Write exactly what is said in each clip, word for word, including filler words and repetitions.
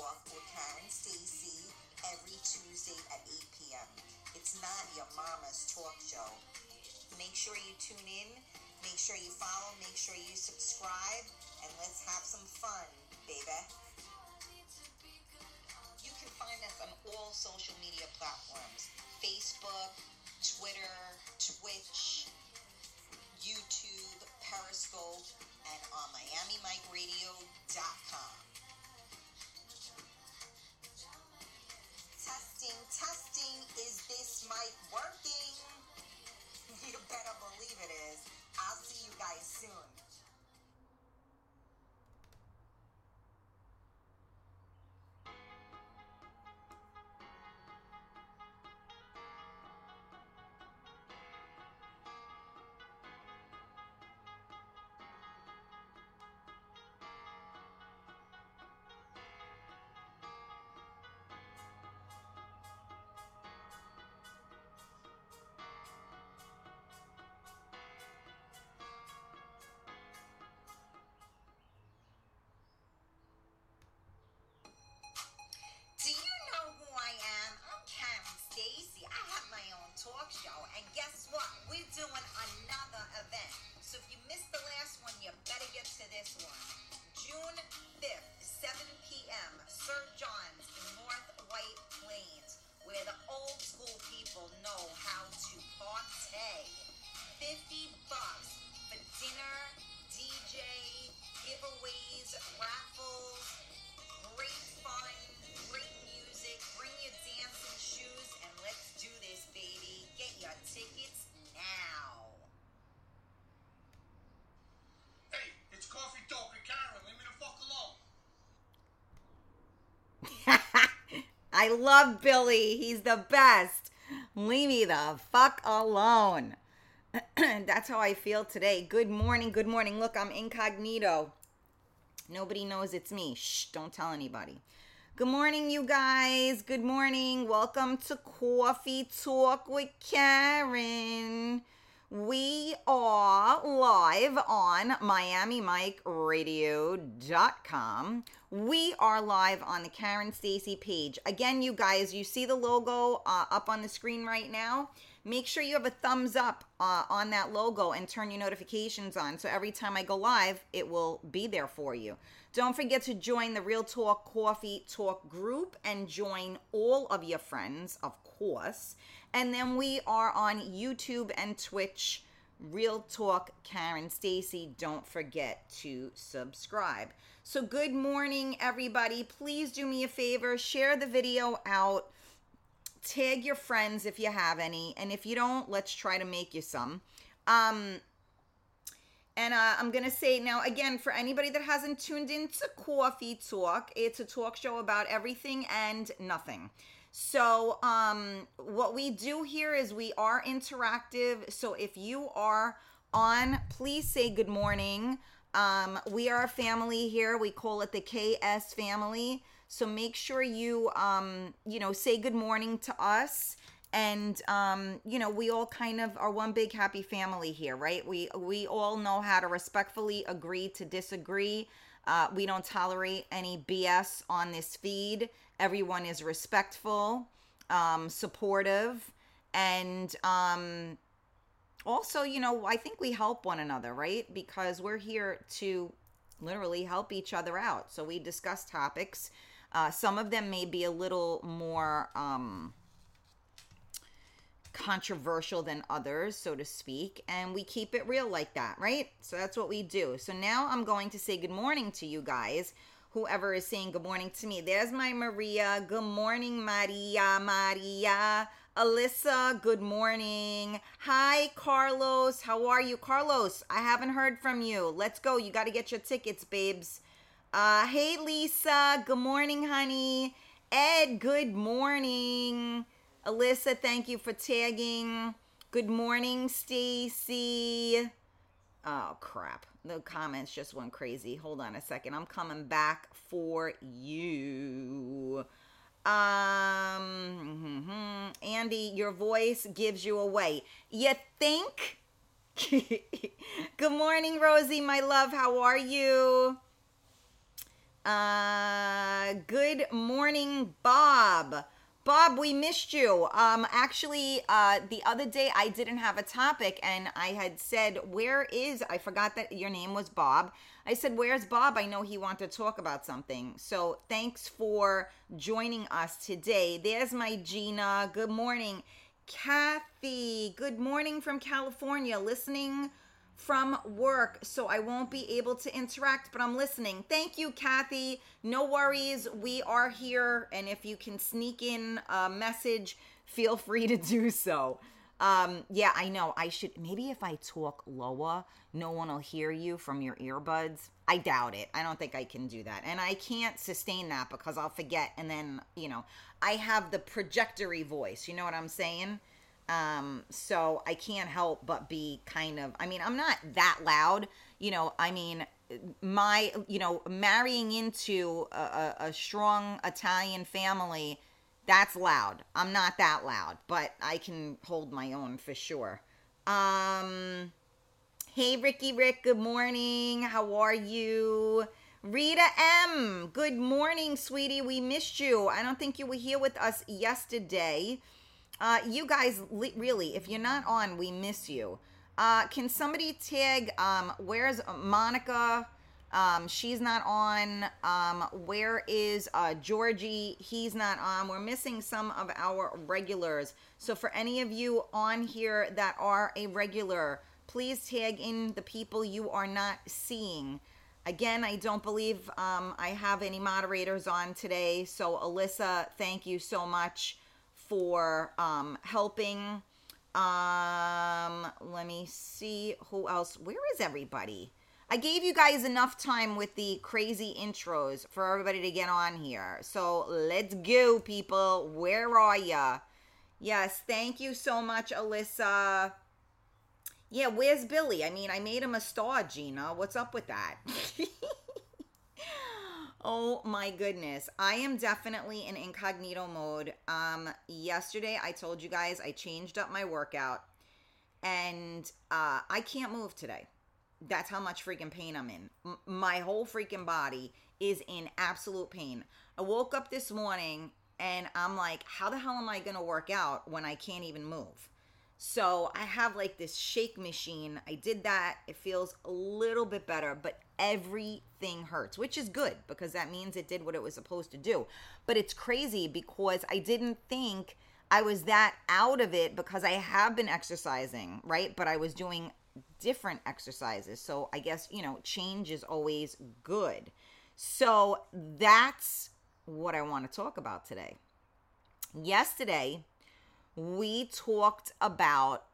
Talk with Karen Stacy every Tuesday at eight p.m. It's not your mama's talk show. Make sure you tune in, make sure you follow, make sure you subscribe, and let's have some fun, baby. You can find us on all social media platforms. Facebook, Twitter, Twitch, YouTube, Periscope, and on Miami Mike Radio dot com. Testing, testing, is this mic working? You better believe it is. I'll see you guys soon. Talk show, and guess what? We're doing another event. So if you missed the last one, you better get to this one. June fifth, seven p.m., Sir John's in North White Plains, where the old school people know how to partay. fifty bucks for dinner, D J, giveaways, raffles, great fun, great music, bring your dancing shoes, and let's do this, baby. Get your tickets now. Hey, it's Coffee Talk with Karen. Leave me the fuck alone. I love Billy. He's the best. Leave me the fuck alone. That's how I feel today. Good morning. Good morning. Look, I'm incognito. Nobody knows it's me. Shh, don't tell anybody. Good morning, you guys. Good morning. Welcome to Coffee Talk with Karen. We are live on Miami Mike Radio dot com. We are live on the Karen Stacy page. Again, you guys, you see the logo uh, up on the screen right now. Make sure you have a thumbs up uh, on that logo and turn your notifications on, so every time I go live, it will be there for you. Don't forget to join the Real Talk Coffee Talk group and join all of your friends, of course. And then we are on YouTube and Twitch, Real Talk Karen Stacy. Don't forget to subscribe. So good morning, everybody. Please do me a favor. Share the video out. Tag your friends if you have any. And if you don't, let's try to make you some. Um... And uh, I'm going to say now, again, for anybody that hasn't tuned into Coffee Talk, it's a talk show about everything and nothing. So um, what we do here is we are interactive. So if you are on, please say good morning. Um, we are a family here. We call it the K S family. So make sure you, um, you know, say good morning to us. And, um, you know, we all kind of are one big happy family here, right? We we all know how to respectfully agree to disagree. Uh, we don't tolerate any B S on this feed. Everyone is respectful, um, supportive, and um, also, you know, I think we help one another, right? Because we're here to literally help each other out. So we discuss topics. Uh, some of them may be a little more... Um, controversial than others, so to speak, and we keep it real like that, right? So that's what we do. So now I'm going to say good morning to you guys, whoever is saying good morning to me. There's my Maria. Good morning, Maria, Maria. Alyssa, good morning. Hi, Carlos. How are you? Carlos, I haven't heard from you. Let's go. You got to get your tickets, babes. Uh, hey, Lisa. Good morning, honey. Ed, good morning. Alyssa, thank you for tagging. Good morning, Stacy. Oh, crap. The comments just went crazy. Hold on a second. I'm coming back for you. Um, mm-hmm. Andy, your voice gives you away. You think? Good morning, Rosie, my love. How are you? Uh, good morning, Bob. Bob, we missed you. Um, actually, uh, the other day I didn't have a topic and I had said, where is, I forgot that your name was Bob. I said, where's Bob? I know he wanted to talk about something. So thanks for joining us today. There's my Gina. Good morning. Kathy, good morning from California, listening from work, so I won't be able to interact, but I'm listening. Thank you, Kathy. No worries. We are here, and if you can sneak in a message, feel free to do so. Um, yeah, I know. I should. Maybe if I talk lower, no one will hear you from your earbuds. I doubt it. I don't think I can do that. And I can't sustain that because I'll forget. And then, you know, I have the projectory voice. You know what I'm saying? Um, so I can't help but be kind of, I mean, I'm not that loud, you know, I mean, my, you know, marrying into a, a, a strong Italian family, that's loud. I'm not that loud, but I can hold my own for sure. Um, hey, Ricky Rick, good morning. How are you? Rita M, good morning, sweetie. We missed you. I don't think you were here with us yesterday. Uh, you guys, li- really, if you're not on, we miss you. Uh, can somebody tag, um, where's Monica? Um, she's not on. Um, where is uh, Georgie? He's not on. We're missing some of our regulars. So for any of you on here that are a regular, please tag in the people you are not seeing. Again, I don't believe um, I have any moderators on today. So Alyssa, thank you so much for um, helping. Um, let me see who else. Where is everybody? I gave you guys enough time with the crazy intros for everybody to get on here. So let's go, people. Where are ya? Yes, thank you so much, Alyssa. Yeah, where's Billy? I mean, I made him a star, Gina. What's up with that? Oh my goodness. I am definitely in incognito mode. Um, yesterday, I told you guys I changed up my workout and uh, I can't move today. That's how much freaking pain I'm in. M- my whole freaking body is in absolute pain. I woke up this morning and I'm like, how the hell am I going to work out when I can't even move? So I have like this shake machine. I did that. It feels a little bit better, but everything hurts, which is good because that means it did what it was supposed to do. But it's crazy because I didn't think I was that out of it because I have been exercising, right? But I was doing different exercises. So I guess, you know, change is always good. So that's what I want to talk about today. Yesterday, we talked about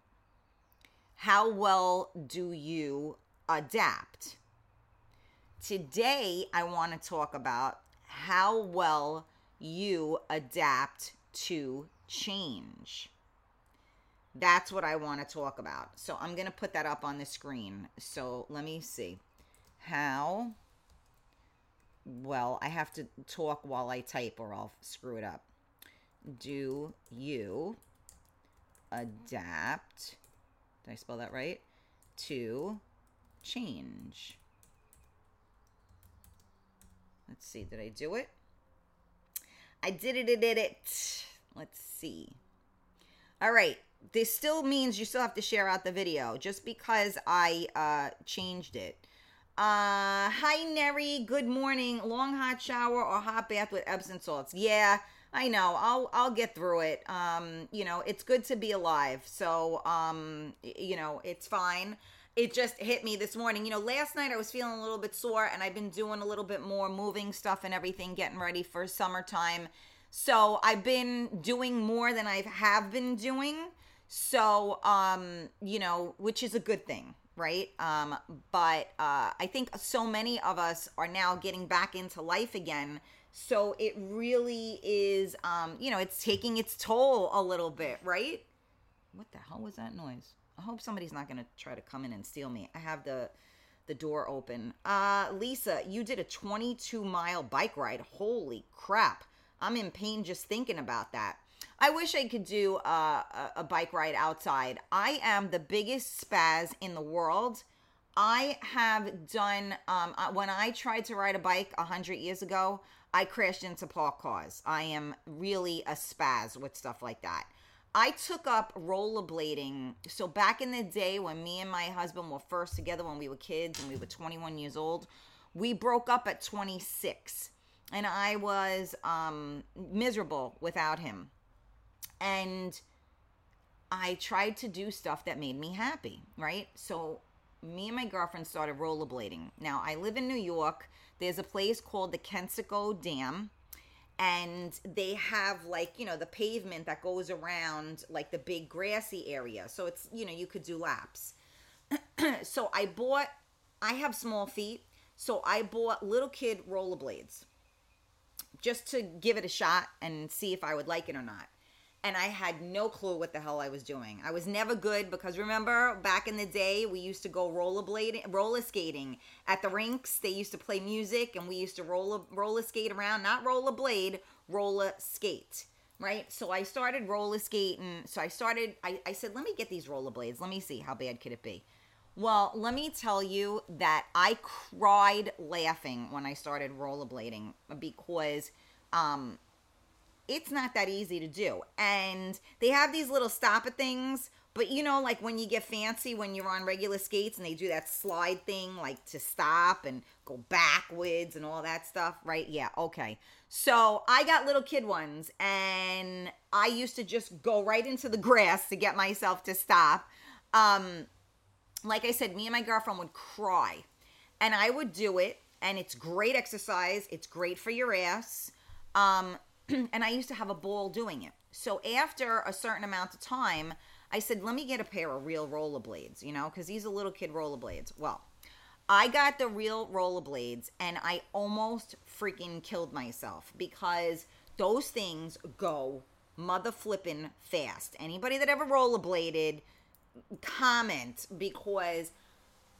how well do you adapt. Today, I want to talk about how well you adapt to change. That's what I want to talk about. So I'm going to put that up on the screen. So let me see. How? Well, I have to talk while I type or I'll screw it up. Do you adapt? Did I spell that right? To change. Let's see. Did I do it? I did it. I did it. Let's see. All right. This still means you still have to share out the video just because I uh, changed it. Uh, hi, Neri. Good morning. Long hot shower or hot bath with Epsom salts. Yeah, I know. I'll I'll get through it. Um, you know, it's good to be alive. So, um, you know, it's fine. It just hit me this morning. You know, last night I was feeling a little bit sore and I've been doing a little bit more moving stuff and everything, getting ready for summertime. So I've been doing more than I have been doing. So, um, you know, which is a good thing, right? Um, but uh, I think so many of us are now getting back into life again. So it really is, um, you know, it's taking its toll a little bit, right? What the hell was that noise? I hope somebody's not going to try to come in and steal me. I have the the door open. Uh, Lisa, you did a twenty-two mile bike ride. Holy crap. I'm in pain just thinking about that. I wish I could do uh, a, a bike ride outside. I am the biggest spaz in the world. I have done, um, when I tried to ride a bike one hundred years ago, I crashed into parked cars. I am really a spaz with stuff like that. I took up rollerblading. So back in the day when me and my husband were first together, when we were kids and we were twenty-one years old, we broke up at twenty-six. And I was um, miserable without him. And I tried to do stuff that made me happy, right? So me and my girlfriend started rollerblading. Now, I live in New York. There's a place called the Kensico Dam. And they have, like, you know, the pavement that goes around, like, the big grassy area. So it's, you know, you could do laps. So I bought, I have small feet. So I bought little kid rollerblades just to give it a shot and see if I would like it or not. And I had no clue what the hell I was doing. I was never good because, remember, back in the day, we used to go rollerblading, roller skating at the rinks. They used to play music, and we used to roller, roller skate around. Not rollerblade, roller skate, right? So I started roller skating. So I started, I, I said, let me get these rollerblades. Let me see, how bad could it be? Well, let me tell you that I cried laughing when I started rollerblading because um, it's not that easy to do. And they have these little stopper things, but you know, like when you get fancy, when you're on regular skates and they do that slide thing, like to stop and go backwards and all that stuff, right? Yeah, okay. So I got little kid ones, and I used to just go right into the grass to get myself to stop. Um... Like I said, me and my girlfriend would cry, and I would do it, and it's great exercise. It's great for your ass, um, and I used to have a ball doing it. So after a certain amount of time, I said, let me get a pair of real rollerblades, you know, because these are little kid rollerblades. Well, I got the real rollerblades, and I almost freaking killed myself because those things go mother flipping fast. Anybody that ever rollerbladed, comment, because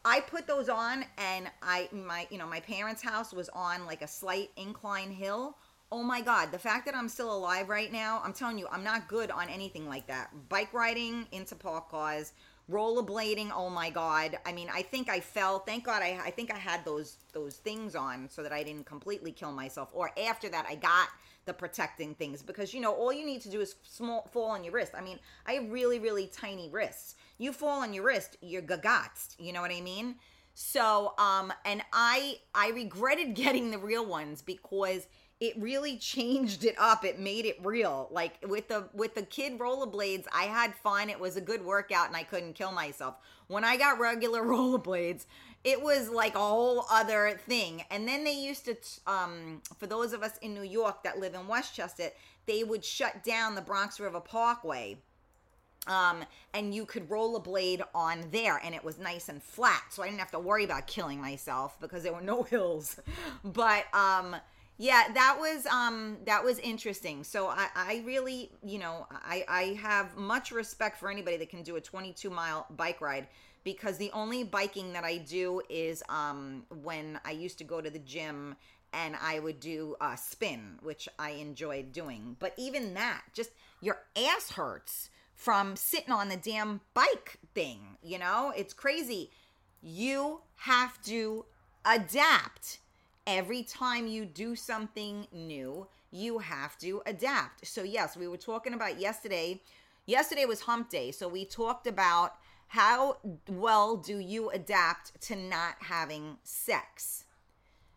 I put those on, and I my you know my parents' house was on like a slight incline hill. Oh my God, the fact that I'm still alive right now, I'm telling you, I'm not good on anything like that. Bike riding, into parked cars, rollerblading, oh my God. I mean, I think I fell. Thank God I I think I had those those things on so that I didn't completely kill myself. Or after that, I got the protecting things, because you know, all you need to do is small fall on your wrist. I mean, I have really, really tiny wrists. You fall on your wrist, you're gagotzed. You know what I mean? So, um, and I I regretted getting the real ones because it really changed it up. It made it real. Like with the with the kid rollerblades, I had fun. It was a good workout, and I couldn't kill myself. When I got regular rollerblades, it was like a whole other thing. And then they used to, um, for those of us in New York that live in Westchester, they would shut down the Bronx River Parkway. Um, and you could rollerblade on there, and it was nice and flat. So I didn't have to worry about killing myself because there were no hills. But, um, yeah, that was, um, that was interesting. So I, I really, you know, I, I have much respect for anybody that can do a twenty-two mile bike ride, because the only biking that I do is, um, when I used to go to the gym, and I would do a uh, spin, which I enjoyed doing. But even that, just your ass hurts from sitting on the damn bike thing, you know? It's crazy. You have to adapt. Every time you do something new, you have to adapt. So yes, we were talking about yesterday. Yesterday was hump day, so we talked about how well do you adapt to not having sex.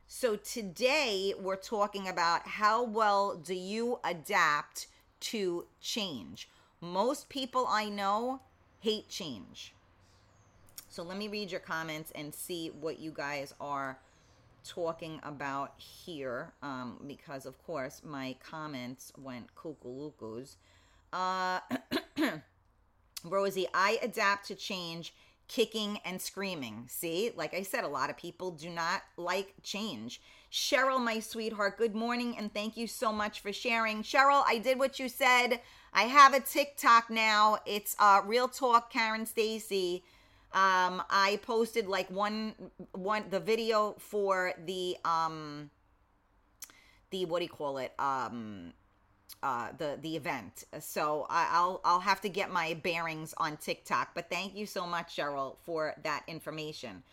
So today we're talking about how well do you adapt to change. Most people I know hate change. So let me read your comments and see what you guys are talking about here. Um, because, of course, my comments went cuckoo-lookos. Uh, Rosie, I adapt to change kicking and screaming. See, like I said, a lot of people do not like change. Cheryl, my sweetheart, good morning, and thank you so much for sharing. Cheryl, I did what you said. I have a TikTok now. It's uh, Real Talk Karen Stacy. Um, I posted like one, one the video for the um, the what do you call it? Um, uh, the the event. So I, I'll I'll have to get my bearings on TikTok. But thank you so much, Cheryl, for that information.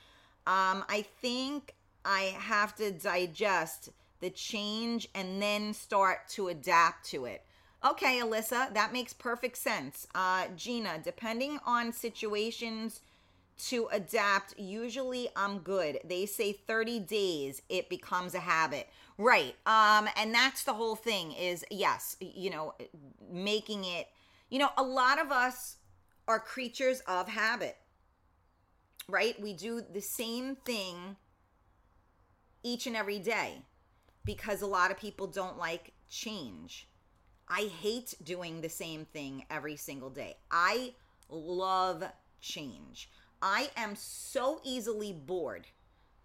Um, I think I have to digest the change and then start to adapt to it. Okay, Alyssa, that makes perfect sense. Uh, Gina, depending on situations to adapt, usually I'm good. They say thirty days, it becomes a habit. Right. Um, and that's the whole thing is, yes, you know, making it, you know, a lot of us are creatures of habit, right? We do the same thing each and every day because a lot of people don't like change. I hate doing the same thing every single day. I love change. I am so easily bored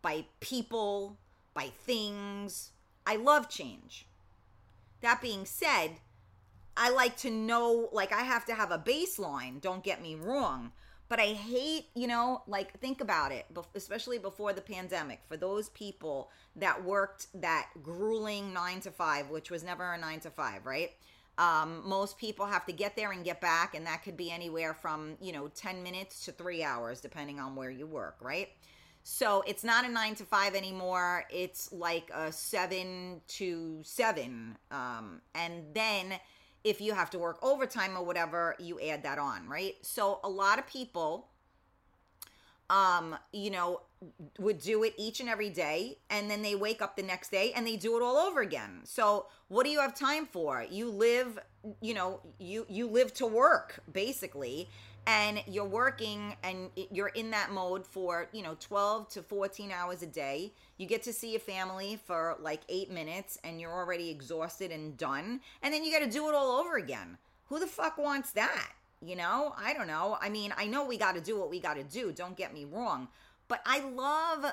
by people, by things. I love change. That being said, I like to know, like I have to have a baseline, don't get me wrong, but I hate, you know, like think about it, especially before the pandemic, for those people that worked that grueling nine to five, which was never a nine to five, right? Um, most people have to get there and get back, and that could be anywhere from, you know, ten minutes to three hours, depending on where you work, right? So it's not a nine to five anymore. It's like a seven to seven. Um, and then if you have to work overtime or whatever, you add that on, right? So a lot of people, um, you know, would do it each and every day, and then they wake up the next day and they do it all over again. So what do you have time for? You live, you know, you, you live to work basically, and you're working and you're in that mode for, you know, twelve to fourteen hours a day. You get to see your family for like eight minutes and you're already exhausted and done. And then you got to do it all over again. Who the fuck wants that? You know, I don't know. I mean, I know we got to do what we got to do. Don't get me wrong. But I love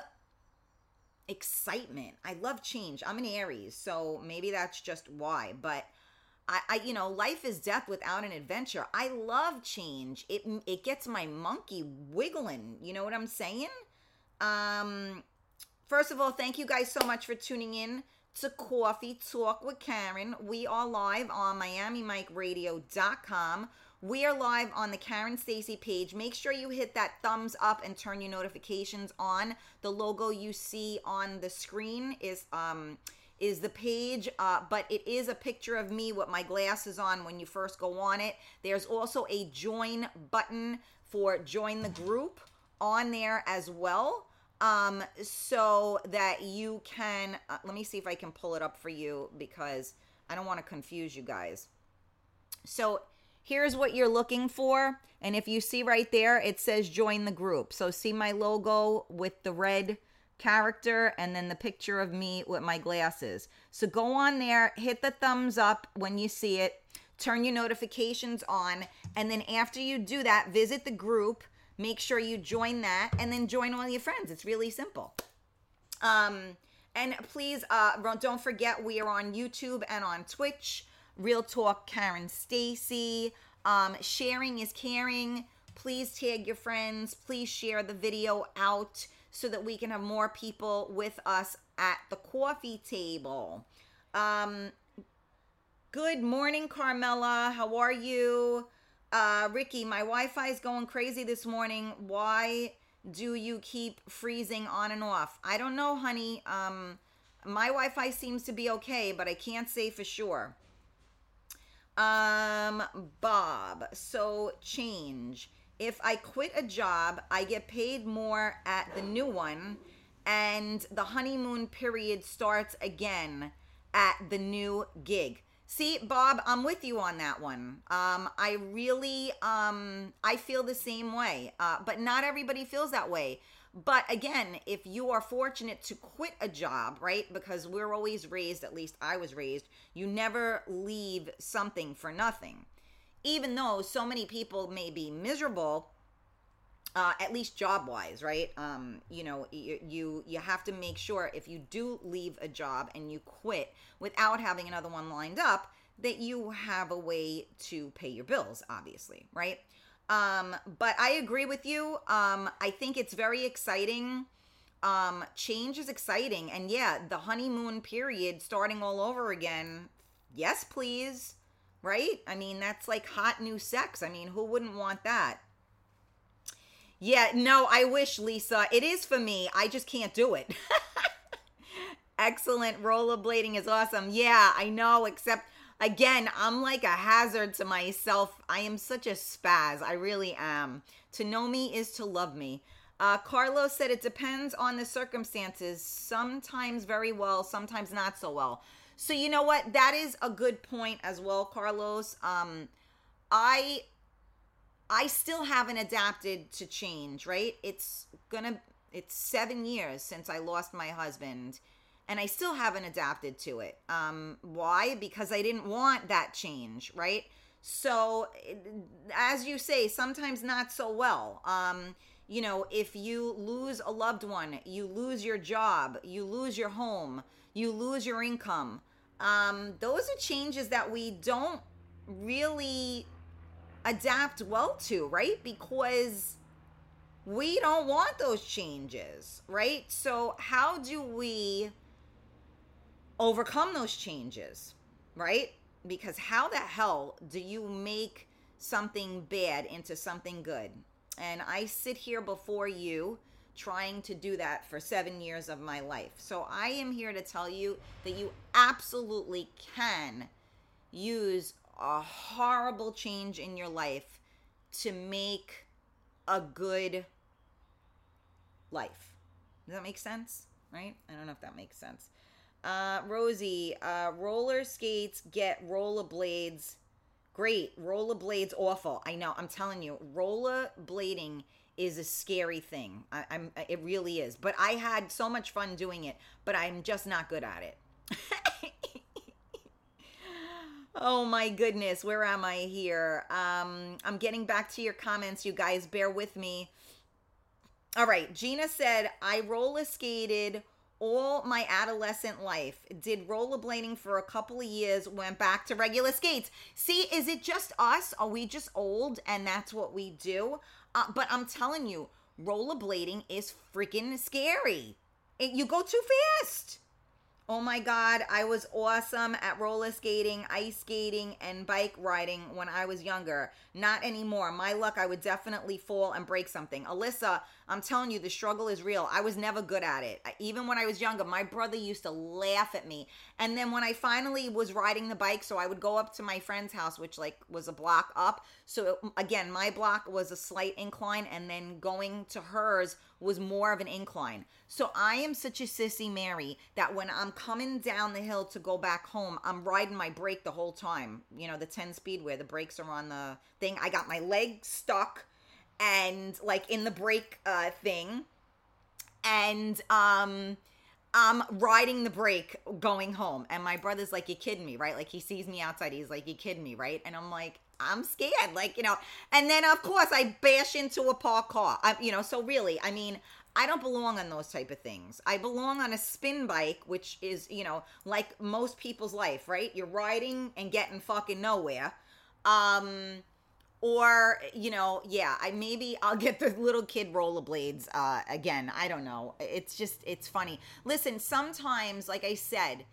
excitement. I love change. I'm an Aries, so maybe that's just why. But I, I, you know, life is death without an adventure. I love change. It it gets my monkey wiggling. You know what I'm saying? Um, first of all, thank you guys so much for tuning in to Coffee Talk with Karen. We are live on Miami Mike Radio dot com. We are live on the Karen Stacy page. Make sure you hit that thumbs up and turn your notifications on. The logo you see on the screen is um is the page, uh, but it is a picture of me with my glasses on when you first go on it. There's also a join button for join the group on there as well, um, so that you can, uh, let me see if I can pull it up for you because I don't want to confuse you guys. So here's what you're looking for. And if you see right there, it says join the group. So see my logo with the red character and then the picture of me with my glasses. So go on there, hit the thumbs up when you see it, turn your notifications on. And then after you do that, visit the group, make sure you join that, and then join all your friends. It's really simple. Um, and please uh, don't forget we are on YouTube and on Twitch. Real Talk Karen Stacy. Um, sharing is caring. Please tag your friends. Please share the video out so that we can have more people with us at the coffee table. Um, good morning, Carmela. How are you? Uh, Ricky, my Wi-Fi is going crazy this morning. Why do you keep freezing on and off? I don't know, honey. Um, my Wi-Fi seems to be okay, but I can't say for sure. Um, Bob, so change. If I quit a job, I get paid more at the new one, and the honeymoon period starts again at the new gig. See, Bob, I'm with you on that one. Um, I really, um, I feel the same way, uh, but not everybody feels that way. But again, if you are fortunate to quit a job, right, because we're always raised, at least I was raised, you never leave something for nothing. Even though so many people may be miserable, uh, at least job-wise, right? Um, you know, you, you you have to make sure if you do leave a job and you quit without having another one lined up, that you have a way to pay your bills, obviously, right? Um, but I agree with you. Um, I think it's very exciting. Um, change is exciting. And yeah, the honeymoon period starting all over again. Yes, please. Right? I mean, that's like hot new sex. I mean, who wouldn't want that? Yeah, no, I wish, Lisa. It is for me. I just can't do it. Excellent. Rollerblading is awesome. Yeah, I know, except, again, I'm like a hazard to myself. I am such a spaz. I really am. To know me is to love me. Uh, Carlos said it depends on the circumstances. Sometimes very well, sometimes not so well. So you know what? That is a good point as well, Carlos. Um, I... I still haven't adapted to change, right? It's gonna, it's seven years since I lost my husband and I still haven't adapted to it. Um, why? Because I didn't want that change, right? So as you say, sometimes not so well. Um, you know, if you lose a loved one, you lose your job, you lose your home, you lose your income. Um, those are changes that we don't really adapt well to, right? Because we don't want those changes, right? So how do we overcome those changes, right? Because how the hell do you make something bad into something good? And I sit here before you trying to do that for seven years of my life. So I am here to tell you that you absolutely can use a horrible change in your life to make a good life. Does that make sense? Right? I don't know if that makes sense. Uh, Rosie, uh, roller skates get rollerblades. Great. Rollerblades awful. I know. I'm telling you, rollerblading is a scary thing. I, I'm. It really is. But I had so much fun doing it, but I'm just not good at it. Oh my goodness, where am I here? Um, I'm getting back to your comments, you guys. Bear with me. All right, Gina said, I roller skated all my adolescent life. Did rollerblading for a couple of years, went back to regular skates. See, is it just us? Are we just old and that's what we do? Uh, but I'm telling you, rollerblading is freaking scary. It, you go too fast. Oh my God, I was awesome at roller skating, ice skating, and bike riding when I was younger. Not anymore. My luck, I would definitely fall and break something. Alyssa, I'm telling you, the struggle is real. I was never good at it. Even when I was younger, my brother used to laugh at me. And then when I finally was riding the bike, so I would go up to my friend's house, which like was a block up. So it, again, my block was a slight incline, and then going to hers was more of an incline. So I am such a sissy Mary that when I'm coming down the hill to go back home, I'm riding my brake the whole time. You know, the ten speed where the brakes are on the thing. I got my leg stuck and like in the brake uh, thing. And um, I'm riding the brake going home. And my brother's like, you kidding me, right? Like he sees me outside. He's like, you kidding me, right? And I'm like, I'm scared, like, you know, and then of course I bash into a parked car, I, you know, so really, I mean, I don't belong on those type of things. I belong on a spin bike, which is, you know, like most people's life, right? You're riding and getting fucking nowhere. Um, or, you know, yeah, I, maybe I'll get the little kid rollerblades, uh, again, I don't know. It's just, it's funny. Listen, sometimes, like I said,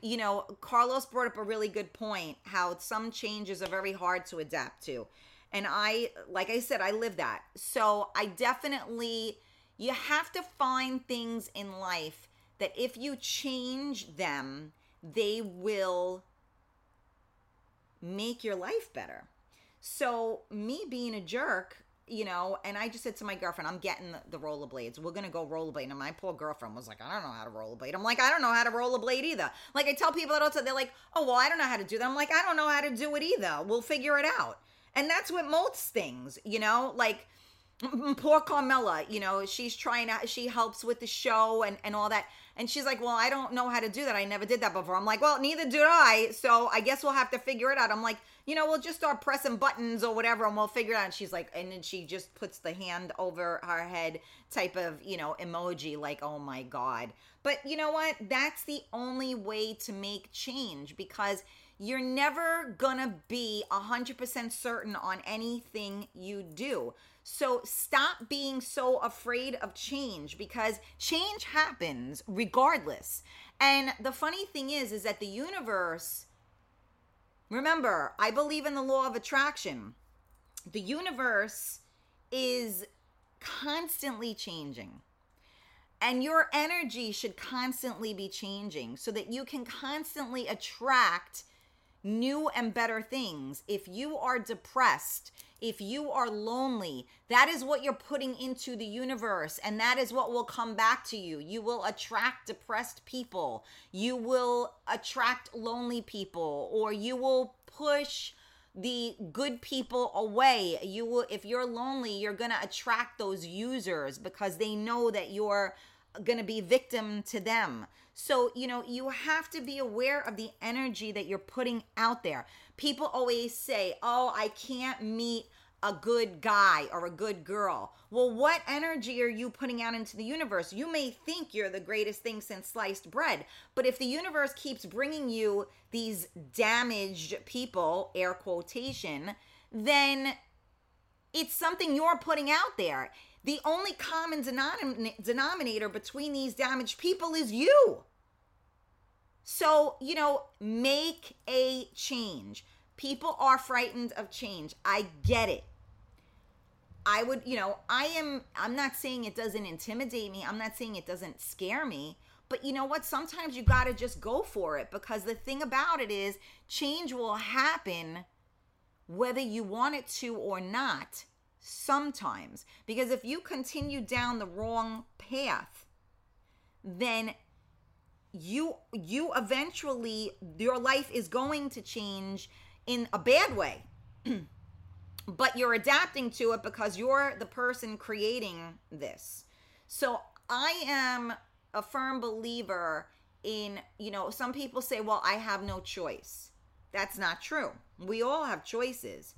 you know, Carlos brought up a really good point, how some changes are very hard to adapt to. And I, like I said, I live that. So I definitely, you have to find things in life that if you change them, they will make your life better. So me being a jerk, you know, and I just said to my girlfriend, I'm getting the, the rollerblades. We're going to go rollerblading. And my poor girlfriend was like, I don't know how to rollerblade. I'm like, I don't know how to rollerblade either. Like I tell people that also, they're like, oh, well, I don't know how to do that. I'm like, I don't know how to do it either. We'll figure it out. And that's what most things, you know, like poor Carmela, you know, she's trying to, she helps with the show and, and all that. And she's like, well, I don't know how to do that. I never did that before. I'm like, well, neither did I. So I guess we'll have to figure it out. I'm like, you know, we'll just start pressing buttons or whatever and we'll figure it out. And she's like, and then she just puts the hand over her head type of, you know, emoji, like, oh my God. But you know what? That's the only way to make change, because you're never gonna be one hundred percent certain on anything you do. So stop being so afraid of change, because change happens regardless. And the funny thing is, is that the universe... Remember, I believe in the law of attraction. The universe is constantly changing. And your energy should constantly be changing so that you can constantly attract new and better things. If you are depressed, if you are lonely, that is what you're putting into the universe, and that is what will come back to you. You will attract depressed people. You will attract lonely people, or you will push the good people away. You will, if you're lonely, you're going to attract those users because they know that you're going to be victim to them. So, you know, you have to be aware of the energy that you're putting out there. People always say, oh, I can't meet a good guy or a good girl. Well, what energy are you putting out into the universe? You may think you're the greatest thing since sliced bread, but if the universe keeps bringing you these damaged people, air quotation, then it's something you're putting out there. The only common denominator between these damaged people is you. So, you know, make a change. People are frightened of change. I get it. I would, you know, I am, I'm not saying it doesn't intimidate me. I'm not saying it doesn't scare me. But you know what? Sometimes you got to just go for it, because the thing about it is change will happen whether you want it to or not. Sometimes, because if you continue down the wrong path, then you you eventually, your life is going to change in a bad way, but you're adapting to it because you're the person creating this. So I am a firm believer in, you know, some people say, well, I have no choice. That's not true. We all have choices.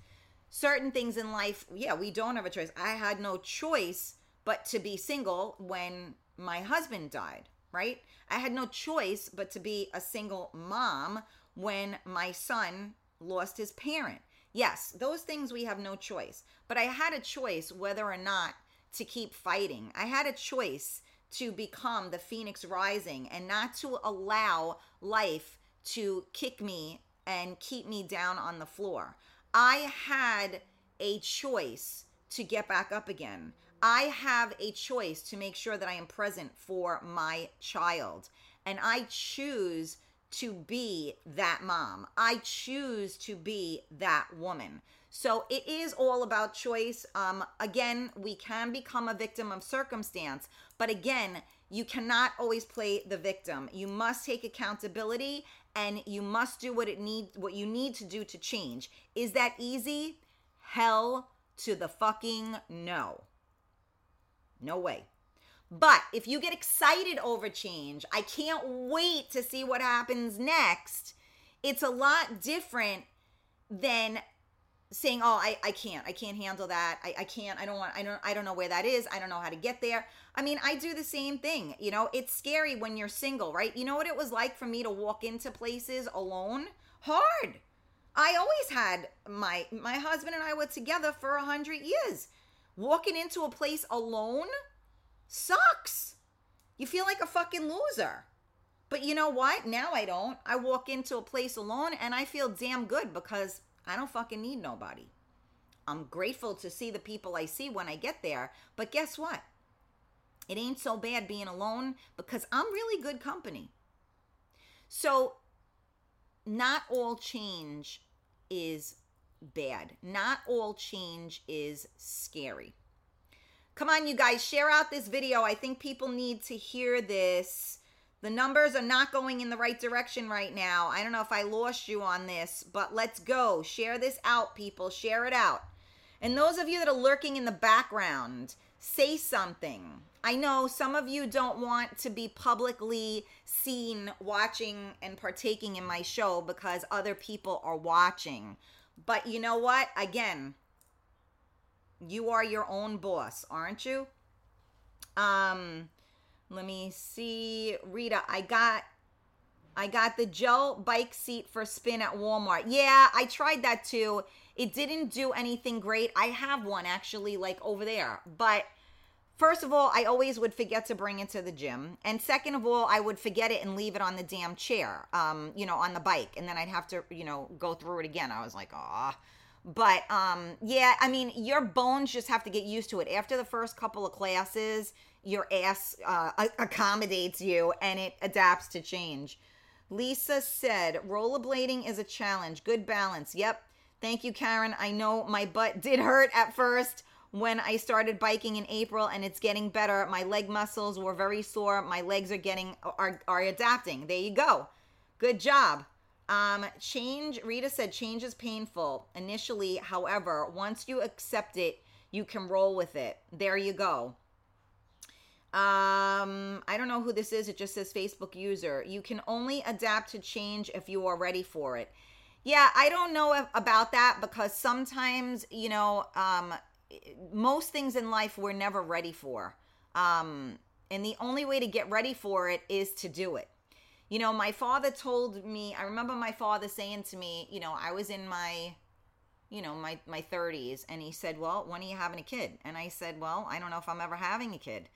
Certain things in life, yeah, we don't have a choice. I had no choice but to be single when my husband died, right? I had no choice but to be a single mom when my son lost his parent. Yes, those things we have no choice. But I had a choice whether or not to keep fighting. I had a choice to become the Phoenix Rising and not to allow life to kick me and keep me down on the floor. I had a choice to get back up again. I have a choice to make sure that I am present for my child. And I choose to be that mom. I choose to be that woman. So it is all about choice. Um, again, we can become a victim of circumstance, but again, you cannot always play the victim. You must take accountability, and you must do what it need, what you need to do to change. Is that easy? Hell to the fucking no. No way. But if you get excited over change, I can't wait to see what happens next. It's a lot different than saying, oh, I, I can't, I can't handle that. I, I can't, I don't want, I don't, I don't know where that is. I don't know how to get there. I mean, I do the same thing. You know, it's scary when you're single, right? You know what it was like for me to walk into places alone? Hard. I always had my, my husband and I were together for a hundred years. Walking into a place alone sucks. You feel like a fucking loser. But you know what? Now I don't. I walk into a place alone and I feel damn good because I don't fucking need nobody. I'm grateful to see the people I see when I get there. But guess what? It ain't so bad being alone because I'm really good company. So not all change is bad. Not all change is scary. Come on, you guys, share out this video. I think people need to hear this. The numbers are not going in the right direction right now. I don't know if I lost you on this, but let's go. Share this out, people. Share it out. And those of you that are lurking in the background, say something. I know some of you don't want to be publicly seen watching and partaking in my show because other people are watching. But you know what? Again, you are your own boss, aren't you? Um... Let me see, Rita, I got I got the gel bike seat for spin at Walmart. Yeah, I tried that too. It didn't do anything great. I have one actually like over there. But first of all, I always would forget to bring it to the gym. And second of all, I would forget it and leave it on the damn chair, um, you know, on the bike. And then I'd have to, you know, go through it again. I was like, ah. But um, yeah, I mean, your bones just have to get used to it. After the first couple of classes, your ass uh, accommodates you and it adapts to change. Lisa said, rollerblading is a challenge. Good balance. Yep. Thank you, Karen. I know my butt did hurt at first when I started biking in April, and it's getting better. My leg muscles were very sore. My legs are getting are, are adapting. There you go. Good job. Um, change, Rita said, change is painful initially. However, once you accept it, you can roll with it. There you go. Um, I don't know who this is. It just says Facebook user. You can only adapt to change if you are ready for it. Yeah, I don't know if, about that, because sometimes, you know, um, most things in life we're never ready for. Um, and the only way to get ready for it is to do it. You know, my father told me, I remember my father saying to me, you know, I was in my, you know, my, my thirties, and he said, well, when are you having a kid? And I said, well, I don't know if I'm ever having a kid.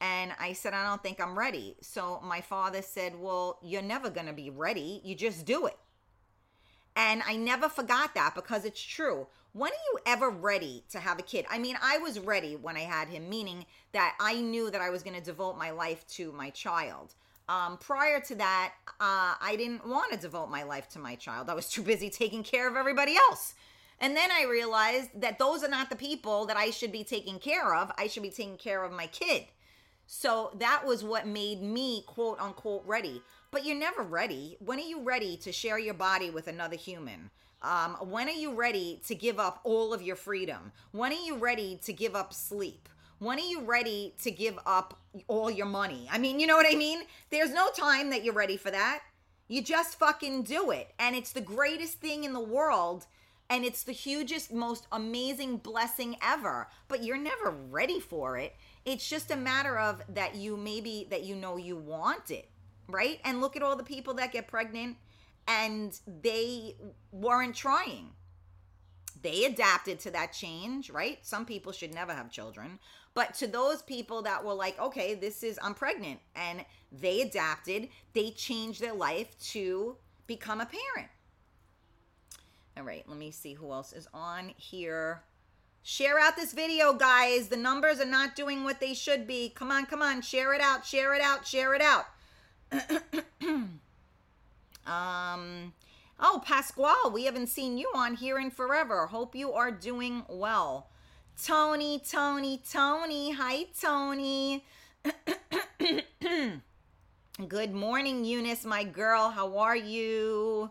And I said, I don't think I'm ready. So my father said, well, you're never going to be ready. You just do it. And I never forgot that, because it's true. When are you ever ready to have a kid? I mean, I was ready when I had him, meaning that I knew that I was going to devote my life to my child. Um, prior to that, uh, I didn't want to devote my life to my child. I was too busy taking care of everybody else. And then I realized that those are not the people that I should be taking care of. I should be taking care of my kid. So that was what made me, quote unquote, ready. But you're never ready. When are you ready to share your body with another human? Um, when are you ready to give up all of your freedom? When are you ready to give up sleep? When are you ready to give up all your money? I mean, you know what I mean? There's no time that you're ready for that. You just fucking do it. And it's the greatest thing in the world. And it's the hugest, most amazing blessing ever. But you're never ready for it. It's just a matter of that you maybe, that you know you want it, right? And look at all the people that get pregnant and they weren't trying. They adapted to that change, right? Some people should never have children. But to those people that were like, okay, this is, I'm pregnant. And they adapted. They changed their life to become a parent. All right, let me see who else is on here. Share out this video, guys. The numbers are not doing what they should be. Come on, come on. Share it out, share it out, share it out. um... Oh, Pasquale, we haven't seen you on here in forever. Hope you are doing well. Tony, Tony, Tony. Hi, Tony. Good morning, Eunice, my girl. How are you?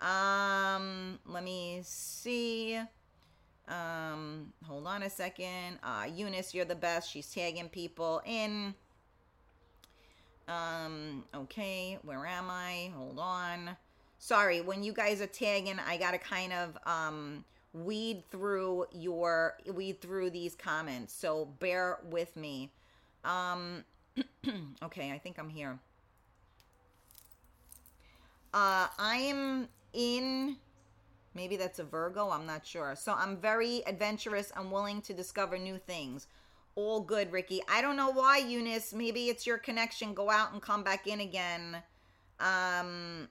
Um, let me see. Um, hold on a second. Uh, Eunice, you're the best. She's tagging people in. Um, okay, where am I? Hold on. Sorry, when you guys are tagging, I gotta kind of um, weed through your weed through these comments. So bear with me. Um, okay, I think I'm here. Uh, I am in. Maybe that's a Virgo. I'm not sure. So I'm very adventurous. I'm willing to discover new things. All good, Ricky. I don't know why, Eunice. Maybe it's your connection. Go out and come back in again. Um.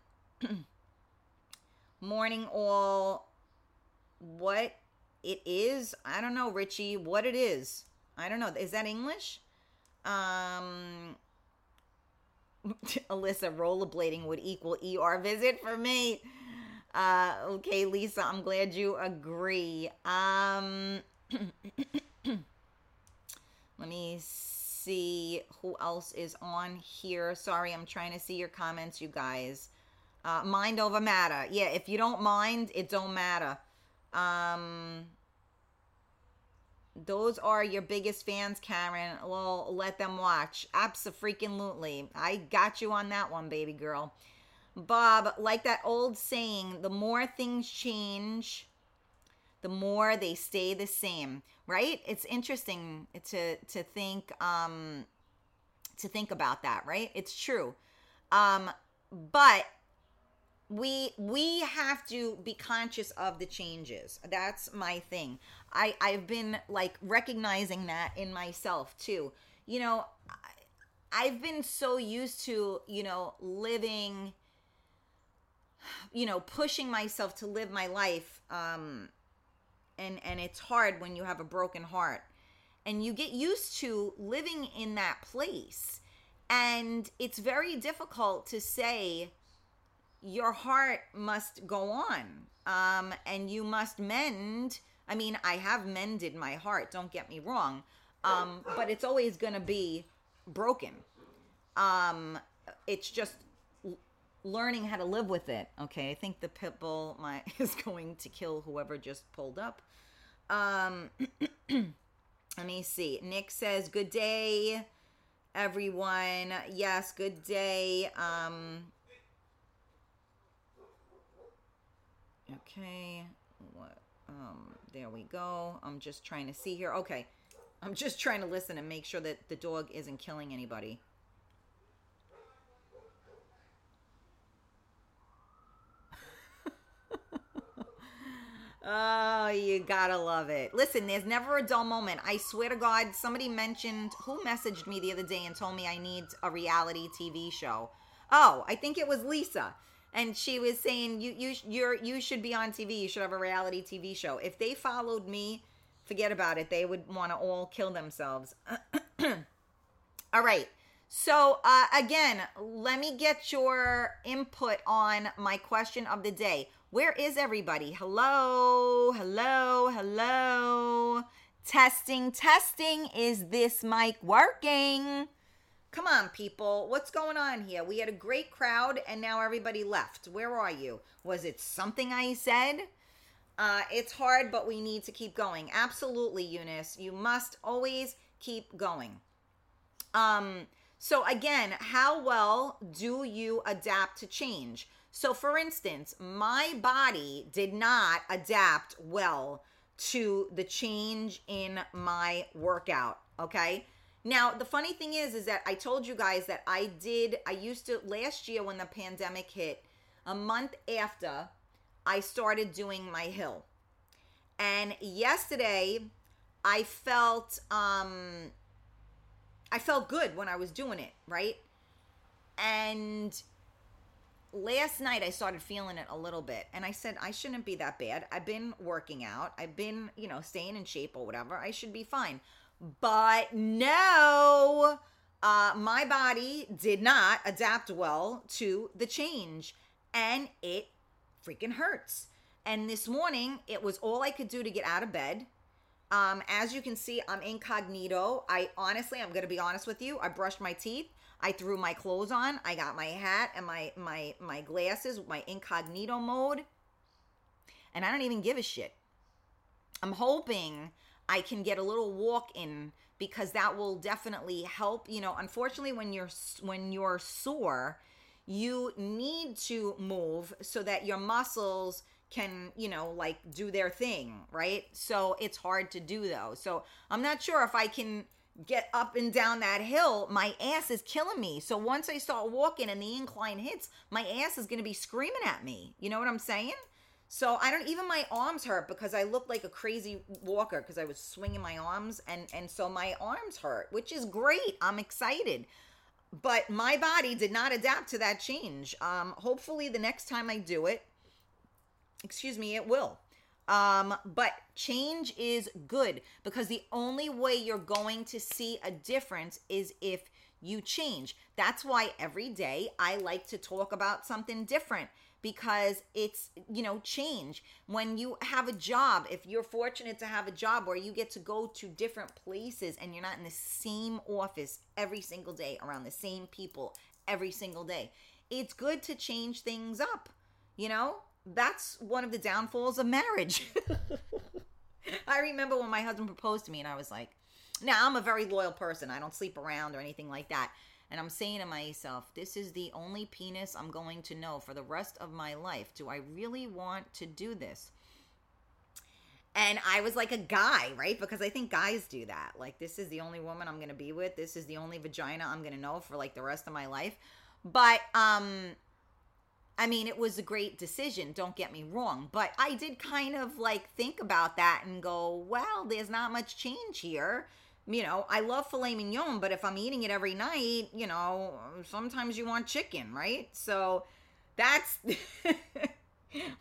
Morning all. What it is, I don't know, Richie, what it is, I don't know. Is that English? Um alyssa, rollerblading would equal E R visit for me. Uh okay, Lisa, I'm glad you agree. Um let me see who else is on here. Sorry, I'm trying to see your comments, you guys. Uh, mind over matter. Yeah, if you don't mind, it don't matter. Um, those are your biggest fans, Karen. Well, let them watch. Abso-freaking-lutely. I got you on that one, baby girl. Bob, like that old saying, the more things change, the more they stay the same. Right? It's interesting to to think um, to think about that. Right? It's true. Um, but We we have to be conscious of the changes. That's my thing. I, I've been like recognizing that in myself too. You know, I, I've been so used to, you know, living, you know, pushing myself to live my life um, and, and it's hard when you have a broken heart. And you get used to living in that place. And it's very difficult to say your heart must go on um, and you must mend. I mean, I have mended my heart, don't get me wrong, um, but it's always going to be broken. Um, it's just learning how to live with it. Okay, I think the pit bull my, is going to kill whoever just pulled up. Um, let me see. Nick says, good day, everyone. Yes, good day. Um, okay, what? Um, there we go. I'm just trying to see here. Okay, I'm just trying to listen and make sure that the dog isn't killing anybody. Oh, you gotta love it. Listen, there's never a dull moment. I swear to God, somebody mentioned, who messaged me the other day and told me I need a reality T V show? Oh, I think it was Lisa. And she was saying, you you you're, you should be on T V. You should have a reality T V show. If they followed me, forget about it. They would want to all kill themselves. All right. So, uh, again, let me get your input on my question of the day. Where is everybody? Hello, hello, hello. Testing, testing. Is this mic working? Come on, people. What's going on here? We had a great crowd, and now everybody left. Where are you? Was it something I said? Uh, it's hard, but we need to keep going. Absolutely, Eunice. You must always keep going. Um. So, again, how well do you adapt to change? So, for instance, my body did not adapt well to the change in my workout, okay? Now, the funny thing is, is that I told you guys that I did, I used to, last year when the pandemic hit, a month after, I started doing my hill. And yesterday, I felt, um, I felt good when I was doing it, right? And last night, I started feeling it a little bit. And I said, I shouldn't be that bad. I've been working out. I've been, you know, staying in shape or whatever. I should be fine. But no, uh, my body did not adapt well to the change, and it freaking hurts. And this morning, it was all I could do to get out of bed. Um, as you can see, I'm incognito. I honestly, I'm going to be honest with you. I brushed my teeth. I threw my clothes on. I got my hat and my, my, my glasses, my incognito mode. And I don't even give a shit. I'm hoping I can get a little walk in, because that will definitely help. You know, unfortunately, when you're when you're sore, you need to move so that your muscles can, you know, like do their thing, right? So it's hard to do though. So I'm not sure if I can get up and down that hill. My ass is killing me. So once I start walking and the incline hits, my ass is going to be screaming at me. You know what I'm saying? So I don't, even my arms hurt because I looked like a crazy walker because I was swinging my arms, and, and so my arms hurt, which is great. I'm excited. But my body did not adapt to that change. Um, hopefully the next time I do it, excuse me, it will. Um, but change is good, because the only way you're going to see a difference is if you change. That's why every day I like to talk about something different. Because it's, you know, change. When you have a job, if you're fortunate to have a job where you get to go to different places and you're not in the same office every single day, around the same people every single day, it's good to change things up. You know, that's one of the downfalls of marriage. I remember when my husband proposed to me and I was like, now I'm a very loyal person. I don't sleep around or anything like that. And I'm saying to myself, this is the only penis I'm going to know for the rest of my life. Do I really want to do this? And I was like a guy, right? Because I think guys do that. Like, this is the only woman I'm going to be with. This is the only vagina I'm going to know for like the rest of my life. But, um, I mean, it was a great decision. Don't get me wrong. But I did kind of like think about that and go, well, there's not much change here. You know, I love filet mignon, but if I'm eating it every night, you know, sometimes you want chicken, right? So that's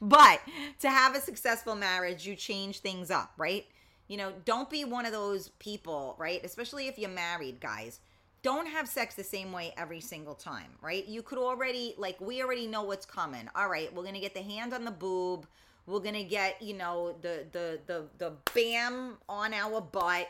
But to have a successful marriage, you change things up, right? You know, don't be one of those people, right? Especially if you're married, guys. Don't have sex the same way every single time, right? You could already, like, we already know what's coming. All right, we're going to get the hand on the boob. We're going to get, you know, the, the, the, the bam on our butt,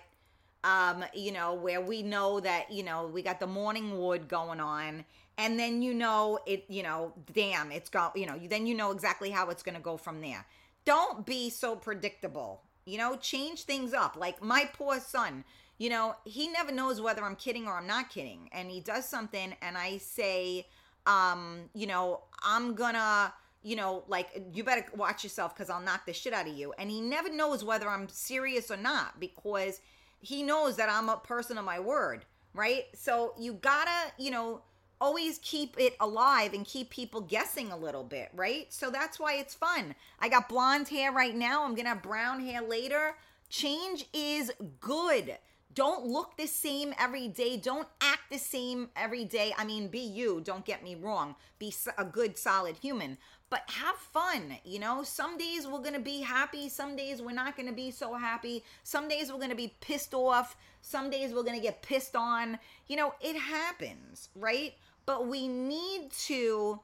um, you know, where we know that, you know, we got the morning wood going on. And then, you know, it, you know, damn, it's go, you know, then you know exactly how it's going to go from there. Don't be so predictable, you know, change things up. Like my poor son, you know, he never knows whether I'm kidding or I'm not kidding. And he does something and I say, um, you know, I'm gonna, you know, like, you better watch yourself because I'll knock the shit out of you. And he never knows whether I'm serious or not because he knows that I'm a person of my word, right? So you gotta, you know, always keep it alive and keep people guessing a little bit, right? So that's why it's fun. I got blonde hair right now. I'm gonna have brown hair later. Change is good. Don't look the same every day. Don't act the same every day. I mean, be you. Don't get me wrong. Be a good, solid human. But have fun, you know? Some days we're going to be happy. Some days we're not going to be so happy. Some days we're going to be pissed off. Some days we're going to get pissed on. You know, it happens, right? But we need to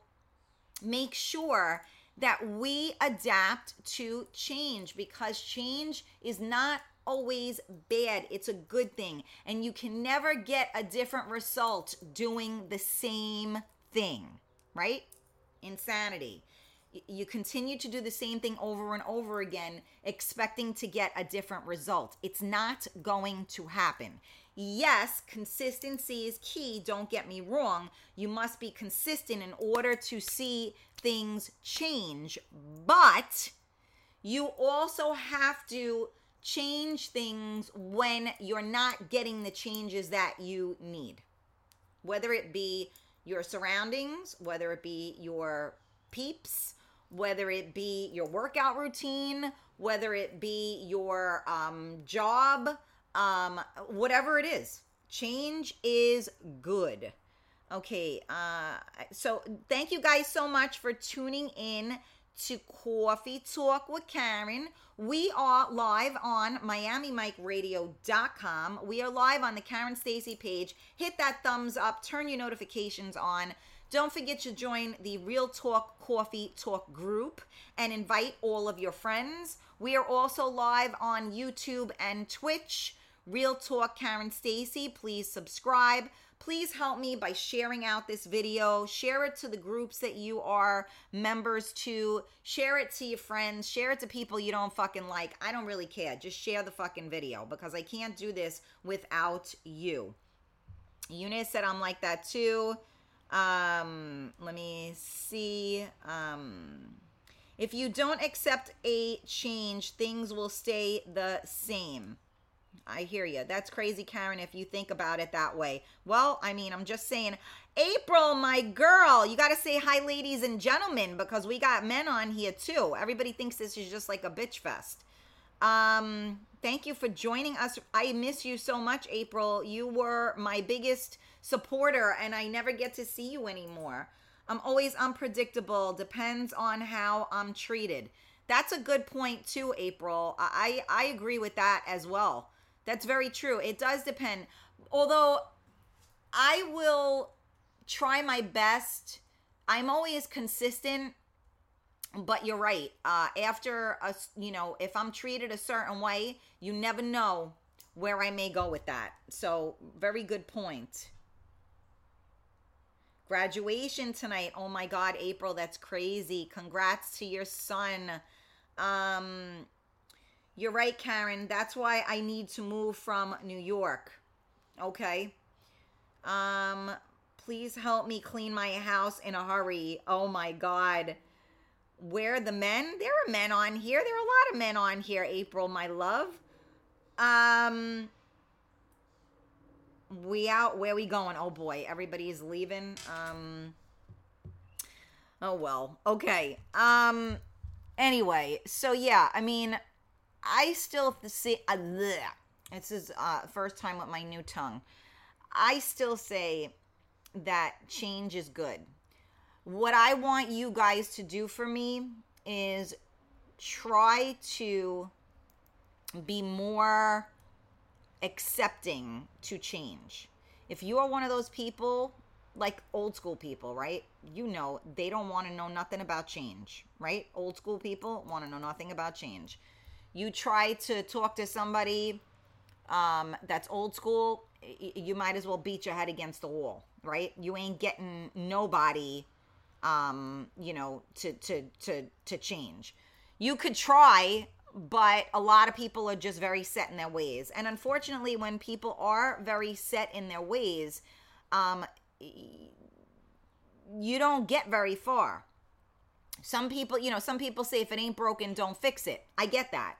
make sure that we adapt to change because change is not always bad. It's a good thing. And you can never get a different result doing the same thing, right? Insanity. You continue to do the same thing over and over again, expecting to get a different result. It's not going to happen. Yes, consistency is key. Don't get me wrong. You must be consistent in order to see things change, but you also have to change things when you're not getting the changes that you need. Whether it be your surroundings, whether it be your peeps, whether it be your workout routine, whether it be your um, job, um, whatever it is, change is good. Okay, uh, so thank you guys so much for tuning in to Coffee Talk with Karen. We are live on Miami Mike Radio dot com. We are live on the Karen Stacy page. Hit that thumbs up. Turn your notifications on. Don't forget to join the Real Talk Coffee Talk group and invite all of your friends. We are also live on YouTube and Twitch. Real Talk Karen Stacy. Please subscribe. Please help me by sharing out this video. Share it to the groups that you are members to. Share it to your friends. Share it to people you don't fucking like. I don't really care. Just share the fucking video because I can't do this without you. Eunice said I'm like that too. Um, let me see. Um, if you don't accept a change, things will stay the same. I hear you. That's crazy, Karen, if you think about it that way. Well, I mean, I'm just saying, April, my girl, you got to say hi, ladies and gentlemen, because we got men on here, too. Everybody thinks this is just like a bitch fest. Um, thank you for joining us. I miss you so much, April. You were my biggest supporter, and I never get to see you anymore. I'm always unpredictable. Depends on how I'm treated. That's a good point, too, April. I, I agree with that as well. That's very true. It does depend. Although I will try my best. I'm always consistent, but you're right. Uh, after, a, you know, if I'm treated a certain way, you never know where I may go with that. So very good point. Graduation tonight. Oh my God, April, that's crazy. Congrats to your son. Um... You're right, Karen. That's why I need to move from New York. Okay. Um, please help me clean my house in a hurry. Oh, my God. Where are the men? There are men on here. There are a lot of men on here, April, my love. Um, we out. Where we going? Oh, boy. Everybody's leaving. Um, oh, well. Okay. Um, anyway. So, yeah. I mean... I still say, uh, this is uh, first time with my new tongue. I still say that change is good. What I want you guys to do for me is try to be more accepting to change. If you are one of those people, like old school people, right? You know, they don't want to know nothing about change, right? Old school people want to know nothing about change. You try to talk to somebody um, that's old school, you might as well beat your head against the wall, right? You ain't getting nobody, um, you know, to, to, to, to change. You could try, but a lot of people are just very set in their ways. And unfortunately, when people are very set in their ways, um, you don't get very far. Some people, you know, some people say if it ain't broken, don't fix it. I get that.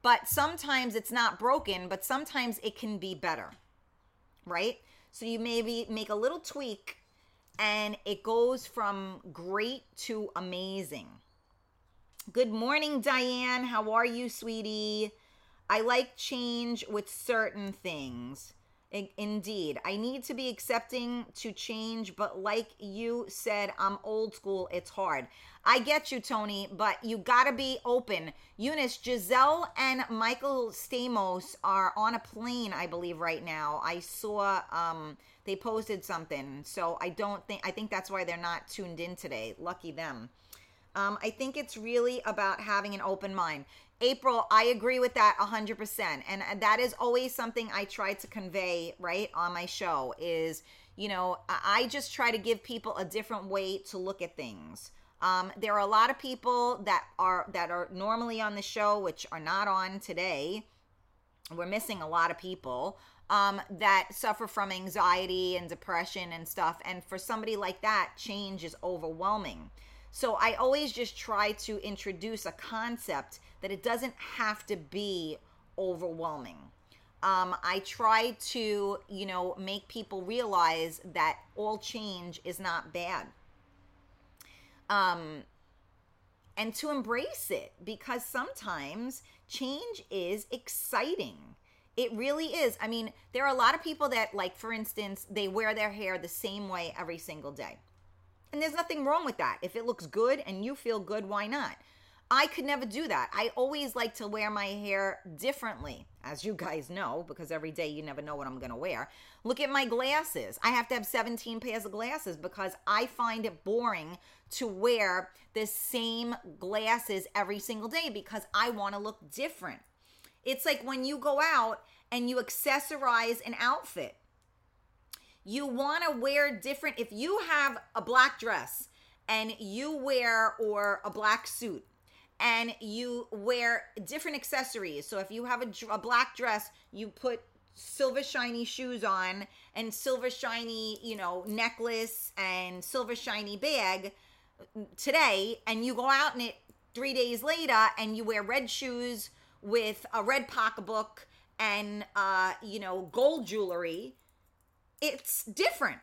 But sometimes it's not broken, but sometimes it can be better, right? So you maybe make a little tweak and it goes from great to amazing. Good morning, Diane. How are you, sweetie? I like change with certain things. Indeed. I need to be accepting to change, but like you said, I'm old school. It's hard. I get you, Tony, but you gotta be open. Eunice, Giselle and Michael Stamos are on a plane, I believe, right now. I saw um, they posted something, so I don't think, I think that's why they're not tuned in today. Lucky them. Um, I think it's really about having an open mind. April, I agree with that one hundred percent. And that is always something I try to convey, right, on my show is, you know, I just try to give people a different way to look at things. Um, there are a lot of people that are that are normally on the show, which are not on today. We're missing a lot of people um, that suffer from anxiety and depression and stuff. And for somebody like that, change is overwhelming. So I always just try to introduce a concept that it doesn't have to be overwhelming. Um, I try to, you know, make people realize that all change is not bad. Um, and to embrace it, because sometimes change is exciting. It really is. I mean, there are a lot of people that, like, for instance, they wear their hair the same way every single day. And there's nothing wrong with that. If it looks good and you feel good, why not? I could never do that. I always like to wear my hair differently, as you guys know, because every day you never know what I'm going to wear. Look at my glasses. I have to have seventeen pairs of glasses because I find it boring to wear the same glasses every single day because I want to look different. It's like when you go out and you accessorize an outfit. You want to wear different. If you have a black dress and you wear, or a black suit, and you wear different accessories. So if you have a, a black dress, you put silver shiny shoes on and silver shiny, you know, necklace and silver shiny bag today, and you go out in it three days later and you wear red shoes with a red pocketbook and, uh, you know, gold jewelry. It's different.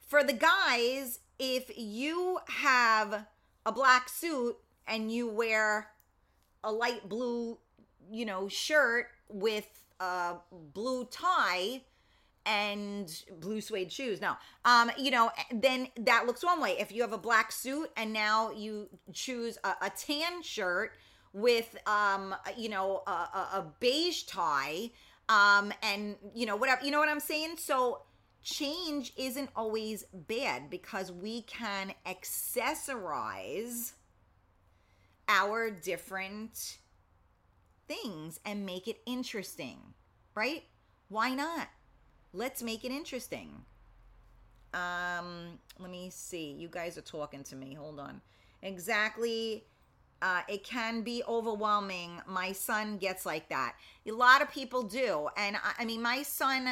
For the guys, if you have a black suit and you wear a light blue, you know, shirt with a blue tie and blue suede shoes, no, um, you know, then that looks one way. If you have a black suit and now you choose a, a tan shirt with, um, you know, a, a beige tie, Um, and you know, whatever, you know what I'm saying? So change isn't always bad because we can accessorize our different things and make it interesting, right? Why not? Let's make it interesting. Um, let me see. You guys are talking to me. Hold on. Exactly. Uh, it can be overwhelming. My son gets like that. A lot of people do. And I, I mean, my son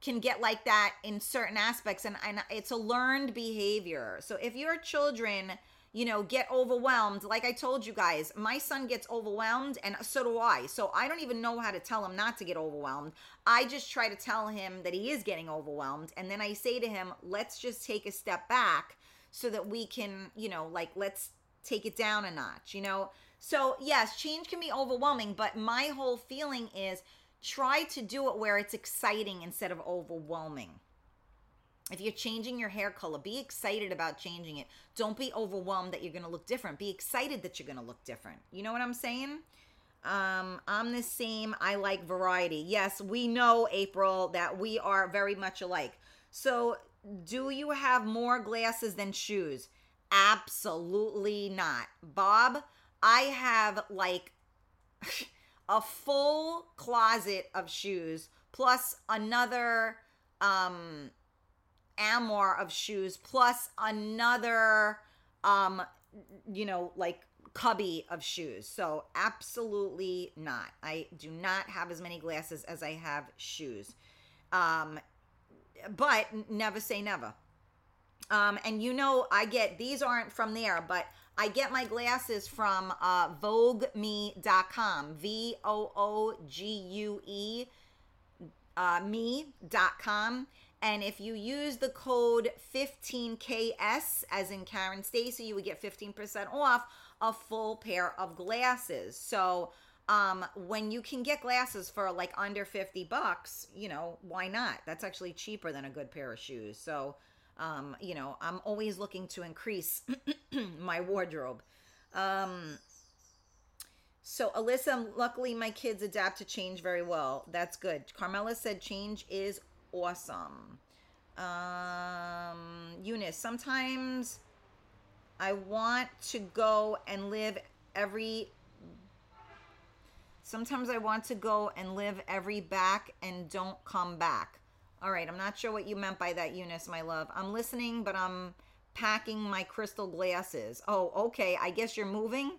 can get like that in certain aspects, and, and it's a learned behavior. So if your children, you know, get overwhelmed, like I told you guys, my son gets overwhelmed and so do I. So I don't even know how to tell him not to get overwhelmed. I just try to tell him that he is getting overwhelmed. And then I say to him, let's just take a step back so that we can, you know, like, let's take it down a notch, you know? So yes, change can be overwhelming, but my whole feeling is try to do it where it's exciting instead of overwhelming. If you're changing your hair color, be excited about changing it. Don't be overwhelmed that you're going to look different. Be excited that you're going to look different. You know what I'm saying? Um, I'm the same. I like variety. Yes, we know, April, that we are very much alike. So do you have more glasses than shoes? Absolutely not. Bob, I have like a full closet of shoes plus another... um. Armoire of shoes plus another um you know like cubby of shoes. So absolutely not. I do not have as many glasses as I have shoes, um but never say never. Um and you know, I get these aren't from there, but I get my glasses from uh Vogue Me dot com, V O O G U E uh me dot com. And if you use the code fifteen K S, as in Karen Stacy, you would get fifteen percent off a full pair of glasses. So um, when you can get glasses for like under fifty bucks, you know, why not? That's actually cheaper than a good pair of shoes. So, um, you know, I'm always looking to increase my wardrobe. Um, so Alyssa, luckily my kids adapt to change very well. That's good. Carmela said change is awesome. Um, Eunice, sometimes I want to go and live every, sometimes I want to go and live every back and don't come back. All right. I'm not sure what you meant by that, Eunice, my love. I'm listening, but I'm packing my crystal glasses. Oh, okay. I guess you're moving.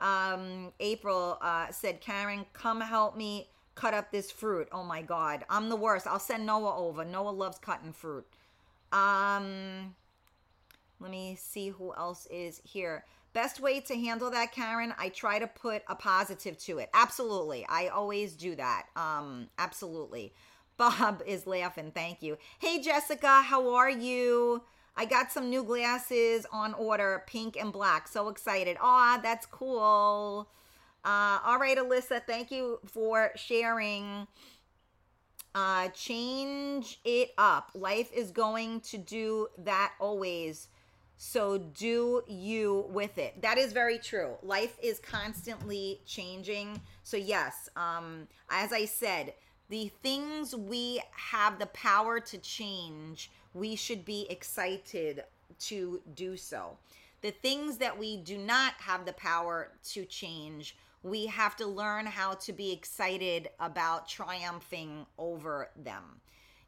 Um, April, uh, said, Karen, come help me cut up this fruit. Oh my God. I'm the worst. I'll send Noah over. Noah loves cutting fruit. Um, let me see who else is here. Best way to handle that, Karen, I try to put a positive to it. Absolutely. I always do that. Um, absolutely. Bob is laughing. Thank you. Hey, Jessica, how are you? I got some new glasses on order, pink and black. So excited. Aw, that's cool. Uh, all right, Alyssa, thank you for sharing. Uh, change it up. Life is going to do that always. So do you with it. That is very true. Life is constantly changing. So yes, um, as I said, the things we have the power to change, we should be excited to do so. The things that we do not have the power to change, we have to learn how to be excited about triumphing over them.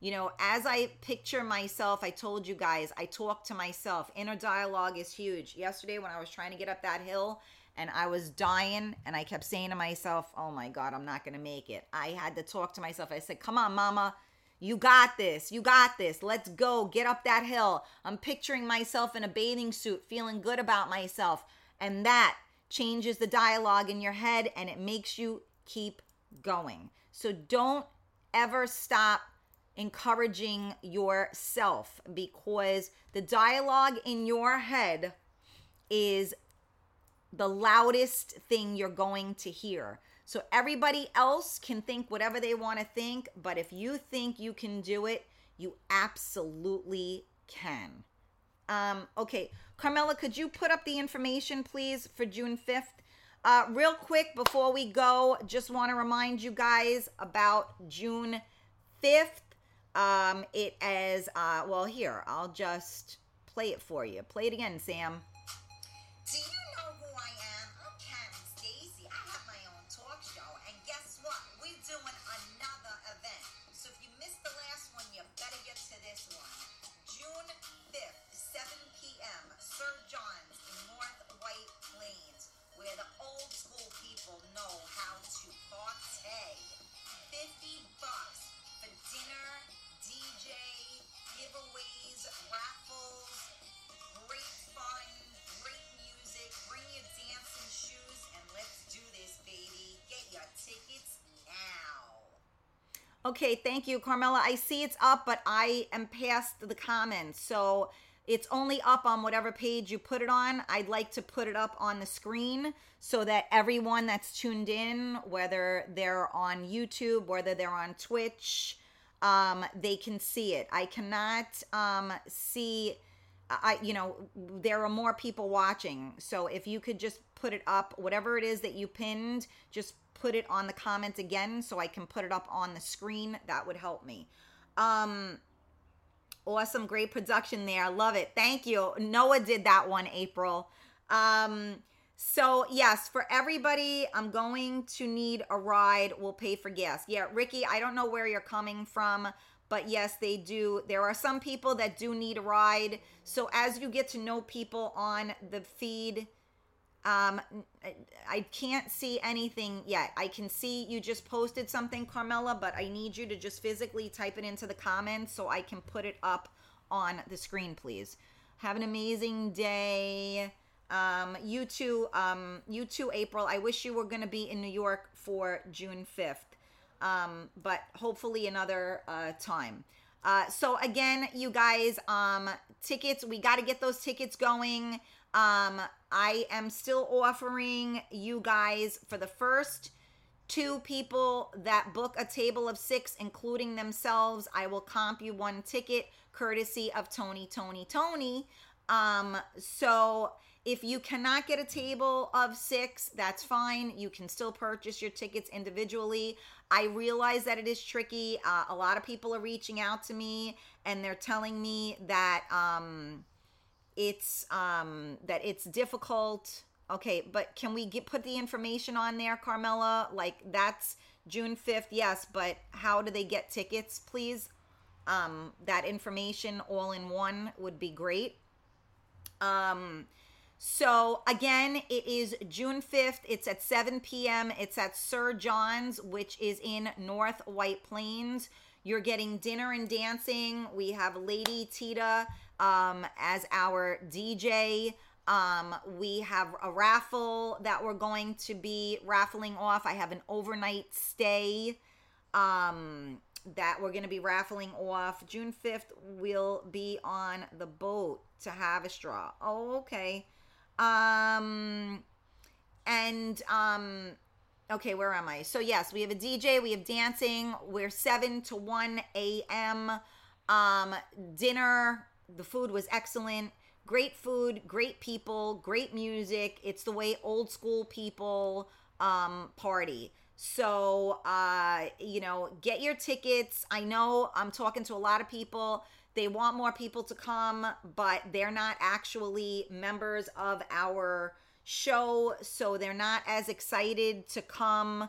You know, as I picture myself, I told you guys, I talk to myself. Inner dialogue is huge. Yesterday when I was trying to get up that hill and I was dying and I kept saying to myself, oh my God, I'm not going to make it. I had to talk to myself. I said, come on, mama. You got this. You got this. Let's go. Get up that hill. I'm picturing myself in a bathing suit, feeling good about myself. And that changes the dialogue in your head and it makes you keep going. So don't ever stop encouraging yourself, because the dialogue in your head is the loudest thing you're going to hear. So everybody else can think whatever they want to think, but if you think you can do it, you absolutely can. Um, okay, Carmela, could you put up the information, please, for June fifth? Uh, real quick, before we go, just want to remind you guys about June fifth. Um, it is, uh, well, here, I'll just play it for you. Play it again, Sam. Do you know who I am? I'm Karen Stacy. I have my own talk show, and guess what? We're doing another event. So if you missed the last one, you better get to this one. June fifth, seven p.m., Sir John's in North White Plains, where the old school people know how to partay. fifty bucks for dinner, D J, giveaways, raffles, great fun. Bring your dancing shoes and let's do this, baby. Get your tickets now. Okay, thank you, Carmela. I see it's up, but I am past the comments. So it's only up on whatever page you put it on. I'd like to put it up on the screen so that everyone that's tuned in, whether they're on YouTube, whether they're on Twitch, um, they can see it. I cannot um, see, I, you know, there are more people watching. So if you could just put it up, whatever it is that you pinned, just put it on the comments again so I can put it up on the screen. That would help me. Um, awesome. Great production there. I love it. Thank you. Noah did that one, April. Um, so yes, for everybody, I'm going to need a ride. We'll pay for gas. Yeah. Ricky, I don't know where you're coming from, but yes, they do. There are some people that do need a ride. So as you get to know people on the feed, um, I can't see anything yet. I can see you just posted something, Carmela, but I need you to just physically type it into the comments so I can put it up on the screen, please. Have an amazing day. Um, you too, um, you too, April. I wish you were going to be in New York for June fifth. Um, but hopefully another uh, time. Uh, so again, you guys, um, tickets, we got to get those tickets going. Um, I am still offering you guys for the first two people that book a table of six, including themselves, I will comp you one ticket courtesy of Tony, Tony, Tony. Um, so if you cannot get a table of six, that's fine. You can still purchase your tickets individually. I realize that it is tricky. Uh, a lot of people are reaching out to me and they're telling me that um, it's um, that it's difficult. Okay, but can we get, put the information on there, Carmela? Like that's June fifth, yes, but how do they get tickets, please? Um, that information all in one would be great. Um. So again, it is June fifth. It's at seven p.m. It's at Sir John's, which is in North White Plains. You're getting dinner and dancing. We have Lady Tita um, as our D J. Um, we have a raffle that we're going to be raffling off. I have an overnight stay um, that we're going to be raffling off. June fifth, we'll be on the boat to have a straw. Oh, okay. Um, and, um, okay, where am I? So yes, we have a D J, we have dancing, we're seven to one a.m. Um, dinner, the food was excellent. Great food, great people, great music. It's the way old school people, um, party. So, uh, you know, get your tickets. I know I'm talking to a lot of people. They want more people to come, but they're not actually members of our show, so they're not as excited to come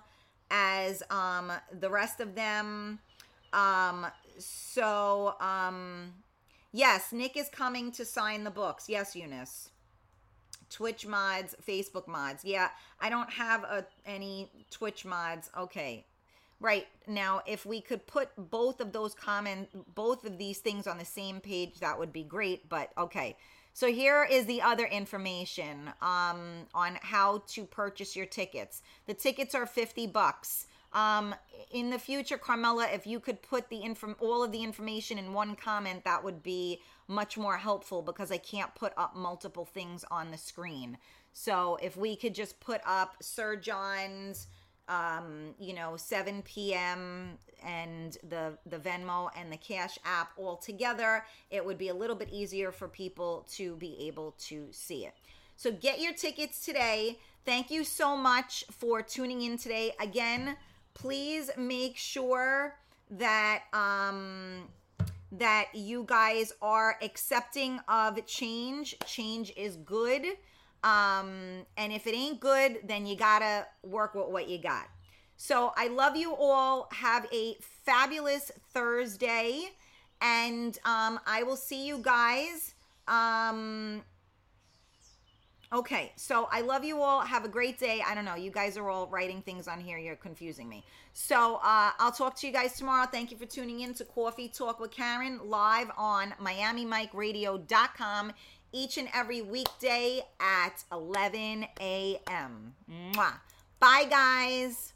as um, the rest of them. Um, so, um, yes, Nick is coming to sign the books. Yes, Eunice. Twitch mods, Facebook mods. Yeah, I don't have a, any Twitch mods. Okay. Right. Now, if we could put both of those comment, both of these things on the same page, that would be great. But okay. So here is the other information um, on how to purchase your tickets. The tickets are fifty bucks. Um, in the future, Carmela, if you could put the inform all of the information in one comment, that would be much more helpful because I can't put up multiple things on the screen. So if we could just put up Sir John's, um, you know, seven p.m. and the, the Venmo and the Cash app all together, it would be a little bit easier for people to be able to see it. So get your tickets today. Thank you so much for tuning in today. Again, please make sure that, um, that you guys are accepting of change. Change is good. Um, and if it ain't good, then you gotta work with what you got. So I love you all. Have a fabulous Thursday. And, um, I will see you guys. Um, okay. So I love you all. Have a great day. I don't know. You guys are all writing things on here. You're confusing me. So, uh, I'll talk to you guys tomorrow. Thank you for tuning in to Coffee Talk with Karen live on Miami Mike Radio dot com. Each and every weekday at eleven a.m. Mwah. Bye, guys.